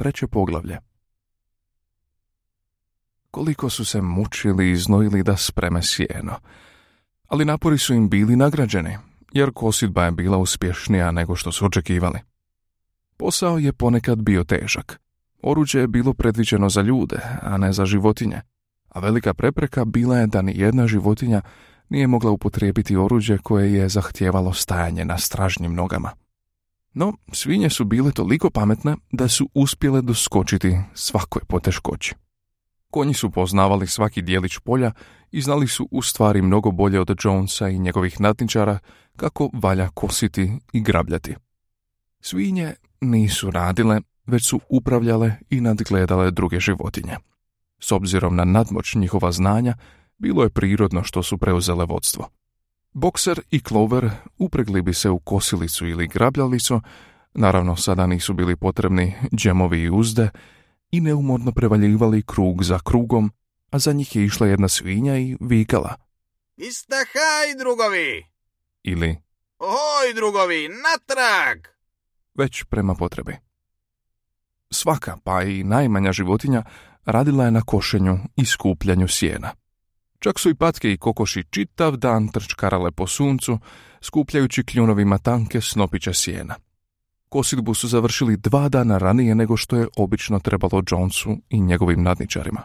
Treće poglavlje. Koliko su se mučili i znojili da spreme sjeno, ali napori su im bili nagrađeni, jer kosidba je bila uspješnija nego što su očekivali. Posao je ponekad bio težak. Oruđe je bilo predviđeno za ljude, a ne za životinje, a velika prepreka bila je da ni jedna životinja nije mogla upotrijebiti oruđe koje je zahtijevalo stajanje na stražnjim nogama. No, svinje su bile toliko pametne da su uspjele doskočiti svakoj poteškoći. Konji su poznavali svaki dijelić polja i znali su u stvari mnogo bolje od Jonesa i njegovih nadničara kako valja kositi i grabljati. Svinje nisu radile, već su upravljale i nadgledale druge životinje. S obzirom na nadmoć njihova znanja, bilo je prirodno što su preuzele vodstvo. Bokser i Clover upregli bi se u kosilicu ili grabljalicu, naravno sada nisu bili potrebni džemovi i uzde, i neumorno prevaljivali krug za krugom, a za njih je išla jedna svinja i vikala: "Istahaj, drugovi!" ili "Ohoj, drugovi, natrag!" već prema potrebi. Svaka, pa i najmanja životinja, radila je na košenju i skupljanju sjena. Čak su i patke i kokoši čitav dan trčkarale po suncu, skupljajući kljunovima tanke snopiće sjena. Kosidbu su završili 2 dana ranije nego što je obično trebalo Jonesu i njegovim nadničarima.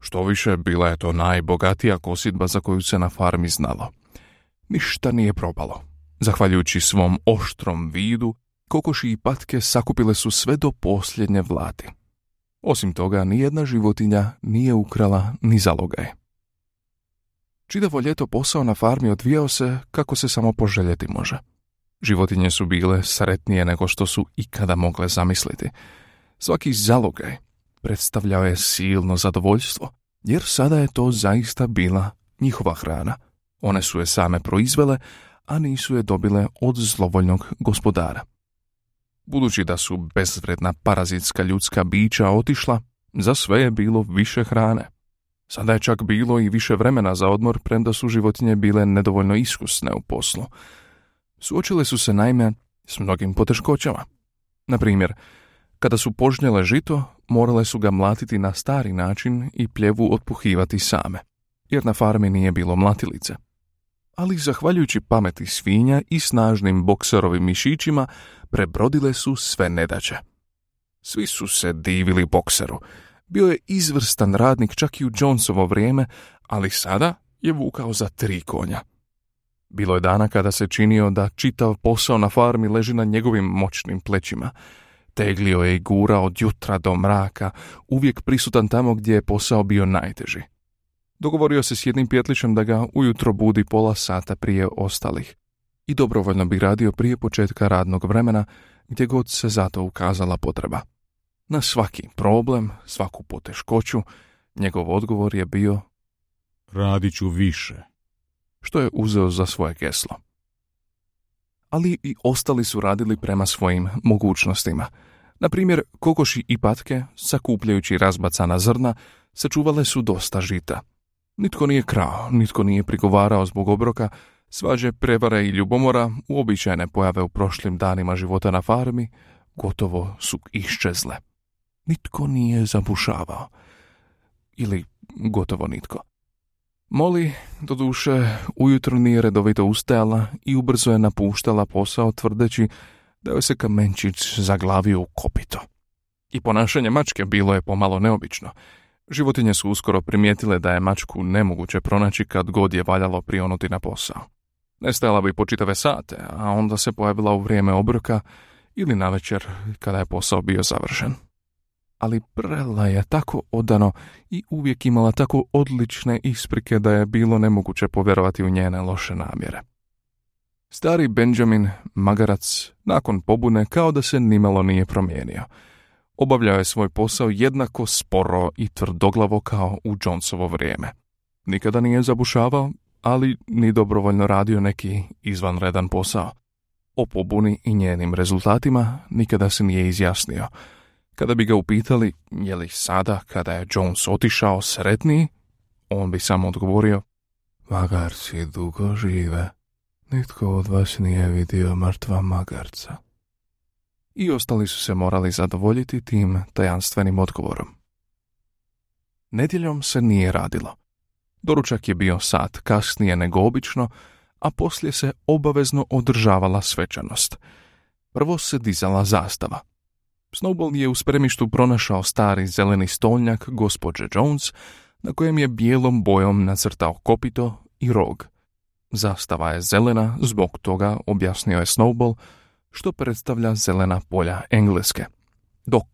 Štoviše, bila je to najbogatija kosidba za koju se na farmi znalo. Ništa nije propalo. Zahvaljujući svom oštrom vidu, kokoši i patke sakupile su sve do posljednje vlati. Osim toga, nijedna životinja nije ukrala ni zalogaj. Čitavo ljeto posao na farmi odvijao se kako se samo poželjeti može. Životinje su bile sretnije nego što su ikada mogle zamisliti. Svaki zalogaj predstavljao je silno zadovoljstvo, jer sada je to zaista bila njihova hrana. One su je same proizvele, a nisu je dobile od zlovoljnog gospodara. Budući da su bezvredna parazitska ljudska bića otišla, za sve je bilo više hrane. Sada je čak bilo i više vremena za odmor, premda su životinje bile nedovoljno iskusne u poslu. Suočile su se naime s mnogim poteškoćama. Naprimjer, kada su požnjele žito, morale su ga mlatiti na stari način i pljevu otpuhivati same, jer na farmi nije bilo mlatilice. Ali zahvaljujući pameti svinja i snažnim bokserovim mišićima, prebrodile su sve nedaće. Svi su se divili bokseru. Bio je izvrstan radnik čak i u Jonesovo vrijeme, ali sada je vukao za 3 konja. Bilo je dana kada se činio da čitav posao na farmi leži na njegovim moćnim plećima. Teglio je i gura od jutra do mraka, uvijek prisutan tamo gdje je posao bio najteži. Dogovorio se s jednim pjetličem da ga ujutro budi pola sata prije ostalih i dobrovoljno bi radio prije početka radnog vremena gdje god se zato ukazala potreba. Na svaki problem, svaku poteškoću, njegov odgovor je bio: "Radit ću više", što je uzeo za svoje geslo. Ali i ostali su radili prema svojim mogućnostima. Naprimjer, kokoši i patke, sakupljajući razbacana zrna, sačuvale su dosta žita. Nitko nije krao, nitko nije prigovarao zbog obroka, svađe, prevare i ljubomora, uobičajene pojave u prošlim danima života na farmi, gotovo su iščezle. Nitko nije zabušavao. Ili gotovo nitko. Mollie, doduše, ujutro nije redovito ustajala i ubrzo je napuštala posao tvrdeći da joj se kamenčić zaglavio u kopito. I ponašanje mačke bilo je pomalo neobično. Životinje su uskoro primijetile da je mačku nemoguće pronaći kad god je valjalo prionuti na posao. Nestajala bi po čitave sate, a onda se pojavila u vrijeme obroka ili navečer kada je posao bio završen. Ali prela je tako odano i uvijek imala tako odlične isprike da je bilo nemoguće povjerovati u njene loše namjere. Stari Benjamin, magarac, nakon pobune kao da se nimalo nije promijenio. Obavljao je svoj posao jednako sporo i tvrdoglavo kao u Jonesovo vrijeme. Nikada nije zabušavao, ali ni dobrovoljno radio neki izvanredan posao. O pobuni i njenim rezultatima nikada se nije izjasnio. Kada bi ga upitali je li sada, kada je Jones otišao, sretniji, on bi samo odgovorio: "Magarci dugo žive. Nitko od vas nije vidio mrtva magarca." i ostali su se morali zadovoljiti tim tajanstvenim odgovorom. Nedjeljom se nije radilo. Doručak je bio sat kasnije nego obično, a poslije se obavezno održavala svečanost. Prvo se dizala zastava. Snowball je u spremištu pronašao stari zeleni stolnjak gospođe Jones, na kojem je bijelom bojom nacrtao kopito i rog. Zastava je zelena, zbog toga, objasnio je Snowball, što predstavlja zelena polja Engleske, dok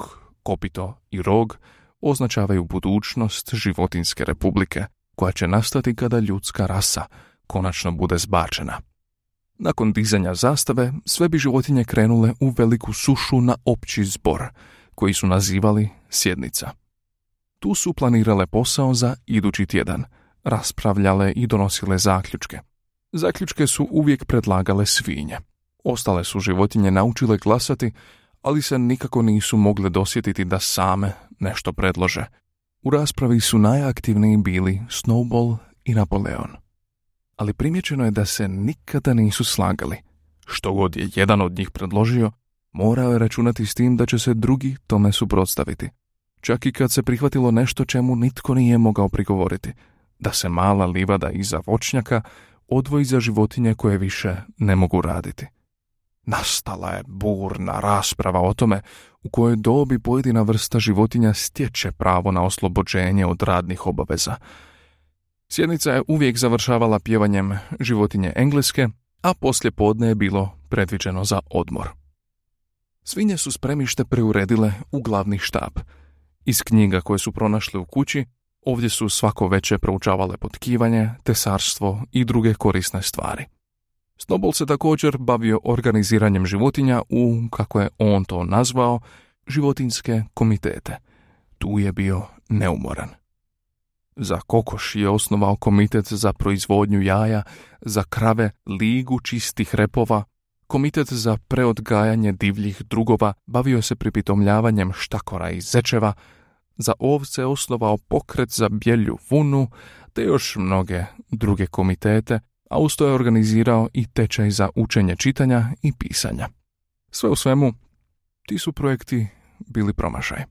kopito i rog označavaju budućnost životinjske republike, koja će nastati kada ljudska rasa konačno bude zbačena. Nakon dizanja zastave, sve bi životinje krenule u veliku sušu na opći zbor, koji su nazivali sjednica. Tu su planirale posao za idući tjedan, raspravljale i donosile zaključke. Zaključke su uvijek predlagale svinje. Ostale su životinje naučile glasati, ali se nikako nisu mogle dosjetiti da same nešto predlože. U raspravi su najaktivniji bili Snowball i Napoleon. Ali primjećeno je da se nikada nisu slagali. Što god je jedan od njih predložio, morao je računati s tim da će se drugi tome suprotstaviti. Čak i kad se prihvatilo nešto čemu nitko nije mogao prigovoriti, da se mala livada iza voćnjaka odvoji za životinje koje više ne mogu raditi. Nastala je burna rasprava o tome u kojoj dobi pojedina vrsta životinja stječe pravo na oslobođenje od radnih obaveza. Sjednica je uvijek završavala pjevanjem životinje Engleske, a poslije podne je bilo predviđeno za odmor. Svinje su spremište preuredile u glavni štab. Iz knjiga koje su pronašle u kući, ovdje su svako večer proučavale potkivanje, tesarstvo i druge korisne stvari. Snowball se također bavio organiziranjem životinja u, kako je on to nazvao, životinjske komitete. Tu je bio neumoran. Za kokoš je osnovao komitet za proizvodnju jaja, za krave ligu čistih repova, komitet za preodgajanje divljih drugova bavio se pripitomljavanjem štakora i zečeva, za ovce osnovao pokret za bjelju vunu, te još mnoge druge komitete, a usto je organizirao i tečaj za učenje čitanja i pisanja. Sve u svemu, ti su projekti bili promašaj.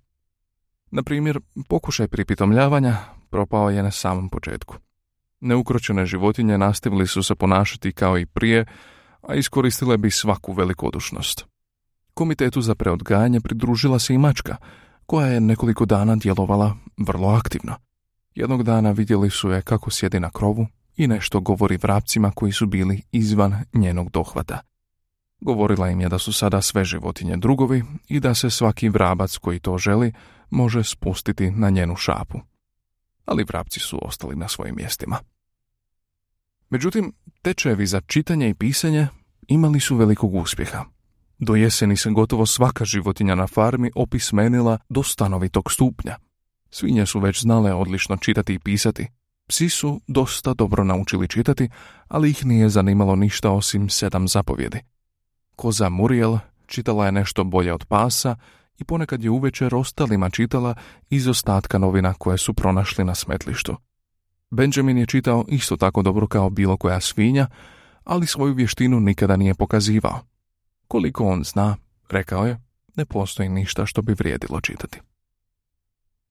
Naprimjer, pokušaj pripitomljavanja propao je na samom početku. Neukročene životinje nastavili su se ponašati kao i prije, a iskoristile bi svaku velikodušnost. Komitetu za preodgajanje pridružila se i mačka, koja je nekoliko dana djelovala vrlo aktivno. Jednog dana vidjeli su je kako sjedi na krovu i nešto govori vrapcima koji su bili izvan njenog dohvata. Govorila im je da su sada sve životinje drugovi i da se svaki vrabac koji to želi može spustiti na njenu šapu. Ali vrapci su ostali na svojim mjestima. Međutim, tečajevi za čitanje i pisanje imali su velikog uspjeha. Do jeseni se gotovo svaka životinja na farmi opismenila do stanovitog stupnja. Svinje su već znale odlično čitati i pisati. Psi su dosta dobro naučili čitati, ali ih nije zanimalo ništa osim 7 zapovjedi. Koza Muriel čitala je nešto bolje od pasa i ponekad je uvečer ostalima čitala iz ostatka novina koje su pronašli na smetlištu. Benjamin je čitao isto tako dobro kao bilo koja svinja, ali svoju vještinu nikada nije pokazivao. Koliko on zna, rekao je, ne postoji ništa što bi vrijedilo čitati.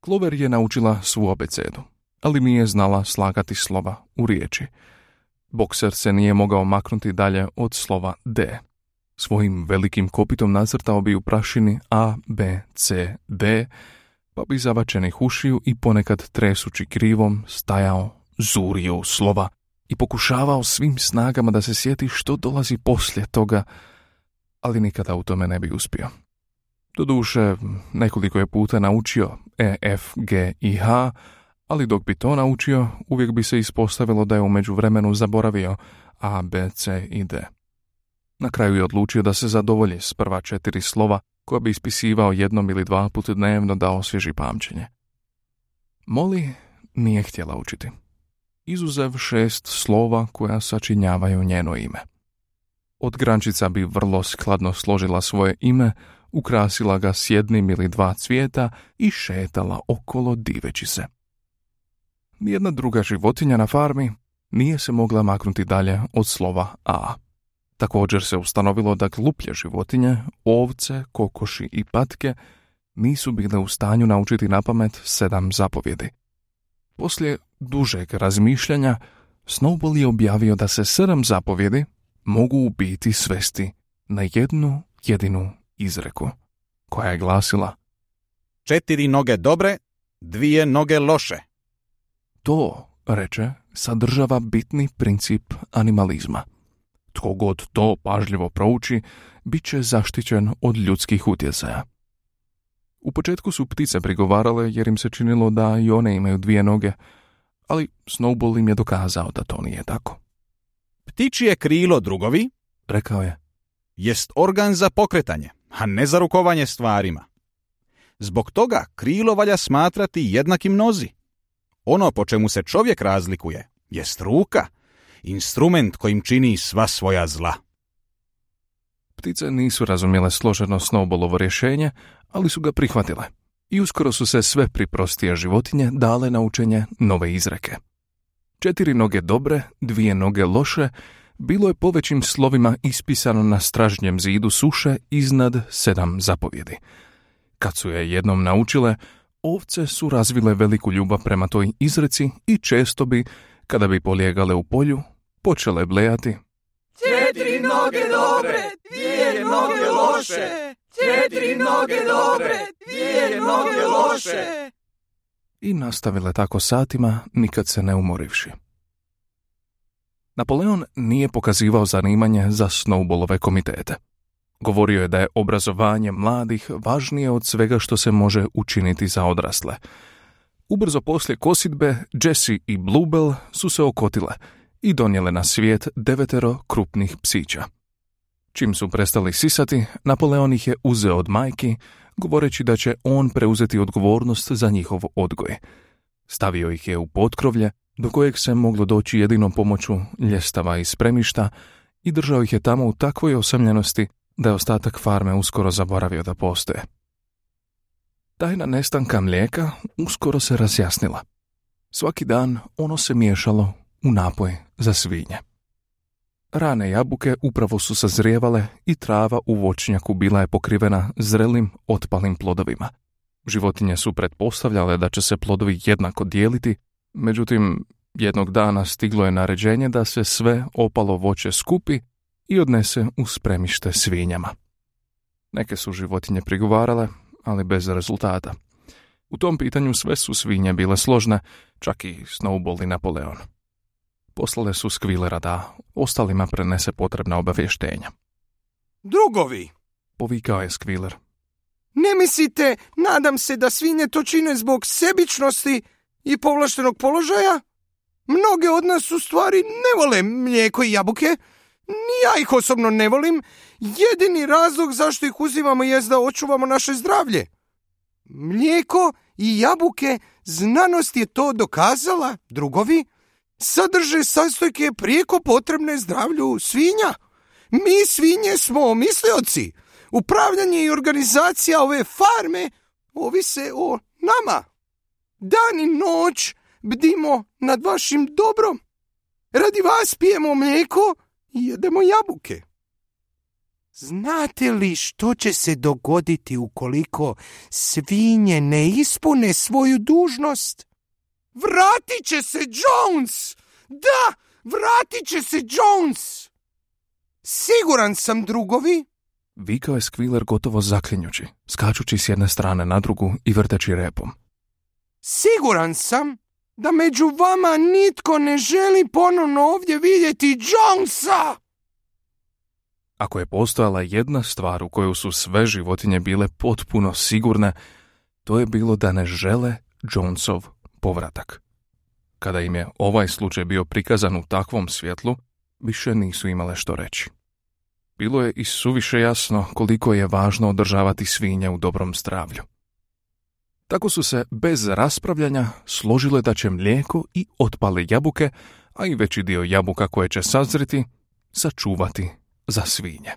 Clover je naučila svu abecedu, ali nije znala slagati slova u riječi. Bokser se nije mogao maknuti dalje od slova D. Svojim velikim kopitom nacrtao bi u prašini A, B, C, D, pa bi zavačenih ušiju i ponekad tresući krivom stajao, zurio u slova i pokušavao svim snagama da se sjeti što dolazi poslije toga, ali nikada u tome ne bi uspio. Doduše, nekoliko je puta naučio E, F, G i H, ali dok bi to naučio, uvijek bi se ispostavilo da je u međuvremenu zaboravio A, B, C i D. Na kraju je odlučio da se zadovolji s prva 4 slova koja bi ispisivao jednom ili 2 put dnevno da osvježi pamćenje. Mollie nije htjela učiti, izuzev 6 slova koja sačinjavaju njeno ime. Odgrančica bi vrlo skladno složila svoje ime, ukrasila ga s 1 ili 2 cvijeta i šetala okolo diveći se. Nijedna druga životinja na farmi nije se mogla maknuti dalje od slova A. Također se ustanovilo da gluplje životinje, ovce, kokoši i patke nisu bile u stanju naučiti napamet 7 zapovjedi. Poslije dužeg razmišljanja, Snowball je objavio da se 7 zapovjedi mogu u biti svesti na jednu jedinu izreku, koja je glasila: 4 noge dobre, 2 noge loše. To, reče, sadržava bitni princip animalizma. Tko god to pažljivo prouči, bit će zaštićen od ljudskih utjecaja. U početku su ptice prigovarale jer im se činilo da i one imaju 2 noge, ali Snowball im je dokazao da to nije tako. Ptičije krilo, drugovi, rekao je, jest organ za pokretanje, a ne za rukovanje stvarima. Zbog toga krilo valja smatrati jednakim nozi. Ono po čemu se čovjek razlikuje jest ruka, instrument kojim čini sva svoja zla. Ptice nisu razumjele složeno Snowballovo rješenje, ali su ga prihvatile. I uskoro su se sve priprostije životinje dale na učenje nove izreke. 4 noge dobre, 2 noge loše, bilo je po većim slovima ispisano na stražnjem zidu suše iznad 7 zapovjedi. Kad su je jednom naučile, ovce su razvile veliku ljubav prema toj izreci i često bi, kada bi polijegale u polju, počele blejati: 4 noge dobre, 2 noge loše, 4 noge dobre, 2 noge loše. I nastavile tako satima, nikad se ne umorivši. Napoleon nije pokazivao zanimanje za Snowballove komitete. Govorio je da je obrazovanje mladih važnije od svega što se može učiniti za odrasle. Ubrzo poslije kosidbe, Jessie i Bluebell su se okotile i donijele na svijet 9 krupnih psića. Čim su prestali sisati, Napoleon ih je uzeo od majki, govoreći da će on preuzeti odgovornost za njihov odgoj. Stavio ih je u potkrovlje, do kojeg se moglo doći jedino pomoću ljestava i spremišta, i držao ih je tamo u takvoj osamljenosti da je ostatak farme uskoro zaboravio da postoje. Tajna nestanka mlijeka uskoro se razjasnila. Svaki dan ono se miješalo u napoj za svinje. Rane jabuke upravo su sazrijevale i trava u voćnjaku bila je pokrivena zrelim, otpalim plodovima. Životinje su pretpostavljale da će se plodovi jednako dijeliti, međutim, jednog dana stiglo je naređenje da se sve opalo voće skupi i odnese u spremište svinjama. Neke su životinje prigovarale, ali bez rezultata. U tom pitanju sve su svinje bile složne, čak i Snowball i Napoleon. Poslale su Squealera da ostalima prenese potrebna obavještenja. Drugovi, povikao je Squealer, ne mislite, nadam se, da svinje to čine zbog sebičnosti i povlaštenog položaja? Mnoge od nas u stvari ne vole mlijeko i jabuke. Ni ja ih osobno ne volim. Jedini razlog zašto ih uzimamo jest da očuvamo naše zdravlje. Mlijeko i jabuke, znanost je to dokazala, drugovi, sadrže sastojke prijeko potrebne zdravlju svinja. Mi svinje smo mislioci. Upravljanje i organizacija ove farme ovise o nama. Dan i noć bdimo nad vašim dobrom. Radi vas pijemo mlijeko i jedemo jabuke. Znate li što će se dogoditi ukoliko svinje ne ispune svoju dužnost? Vratit će se Jones! Da, vratit će se Jones! Siguran sam, drugovi, vikao je Squealer gotovo zaklinjući, skačući s jedne strane na drugu i vrteći repom. Siguran sam da među vama nitko ne želi ponovno ovdje vidjeti Jonesa! Ako je postojala jedna stvar u koju su sve životinje bile potpuno sigurne, to je bilo da ne žele Jonesov povratak. Kada im je ovaj slučaj bio prikazan u takvom svjetlu, više nisu imale što reći. Bilo je i suviše jasno koliko je važno održavati svinje u dobrom zdravlju. Tako su se bez raspravljanja složile da će mlijeko i otpale jabuke, a i veći dio jabuka koje će sazriti, sačuvati za svinje.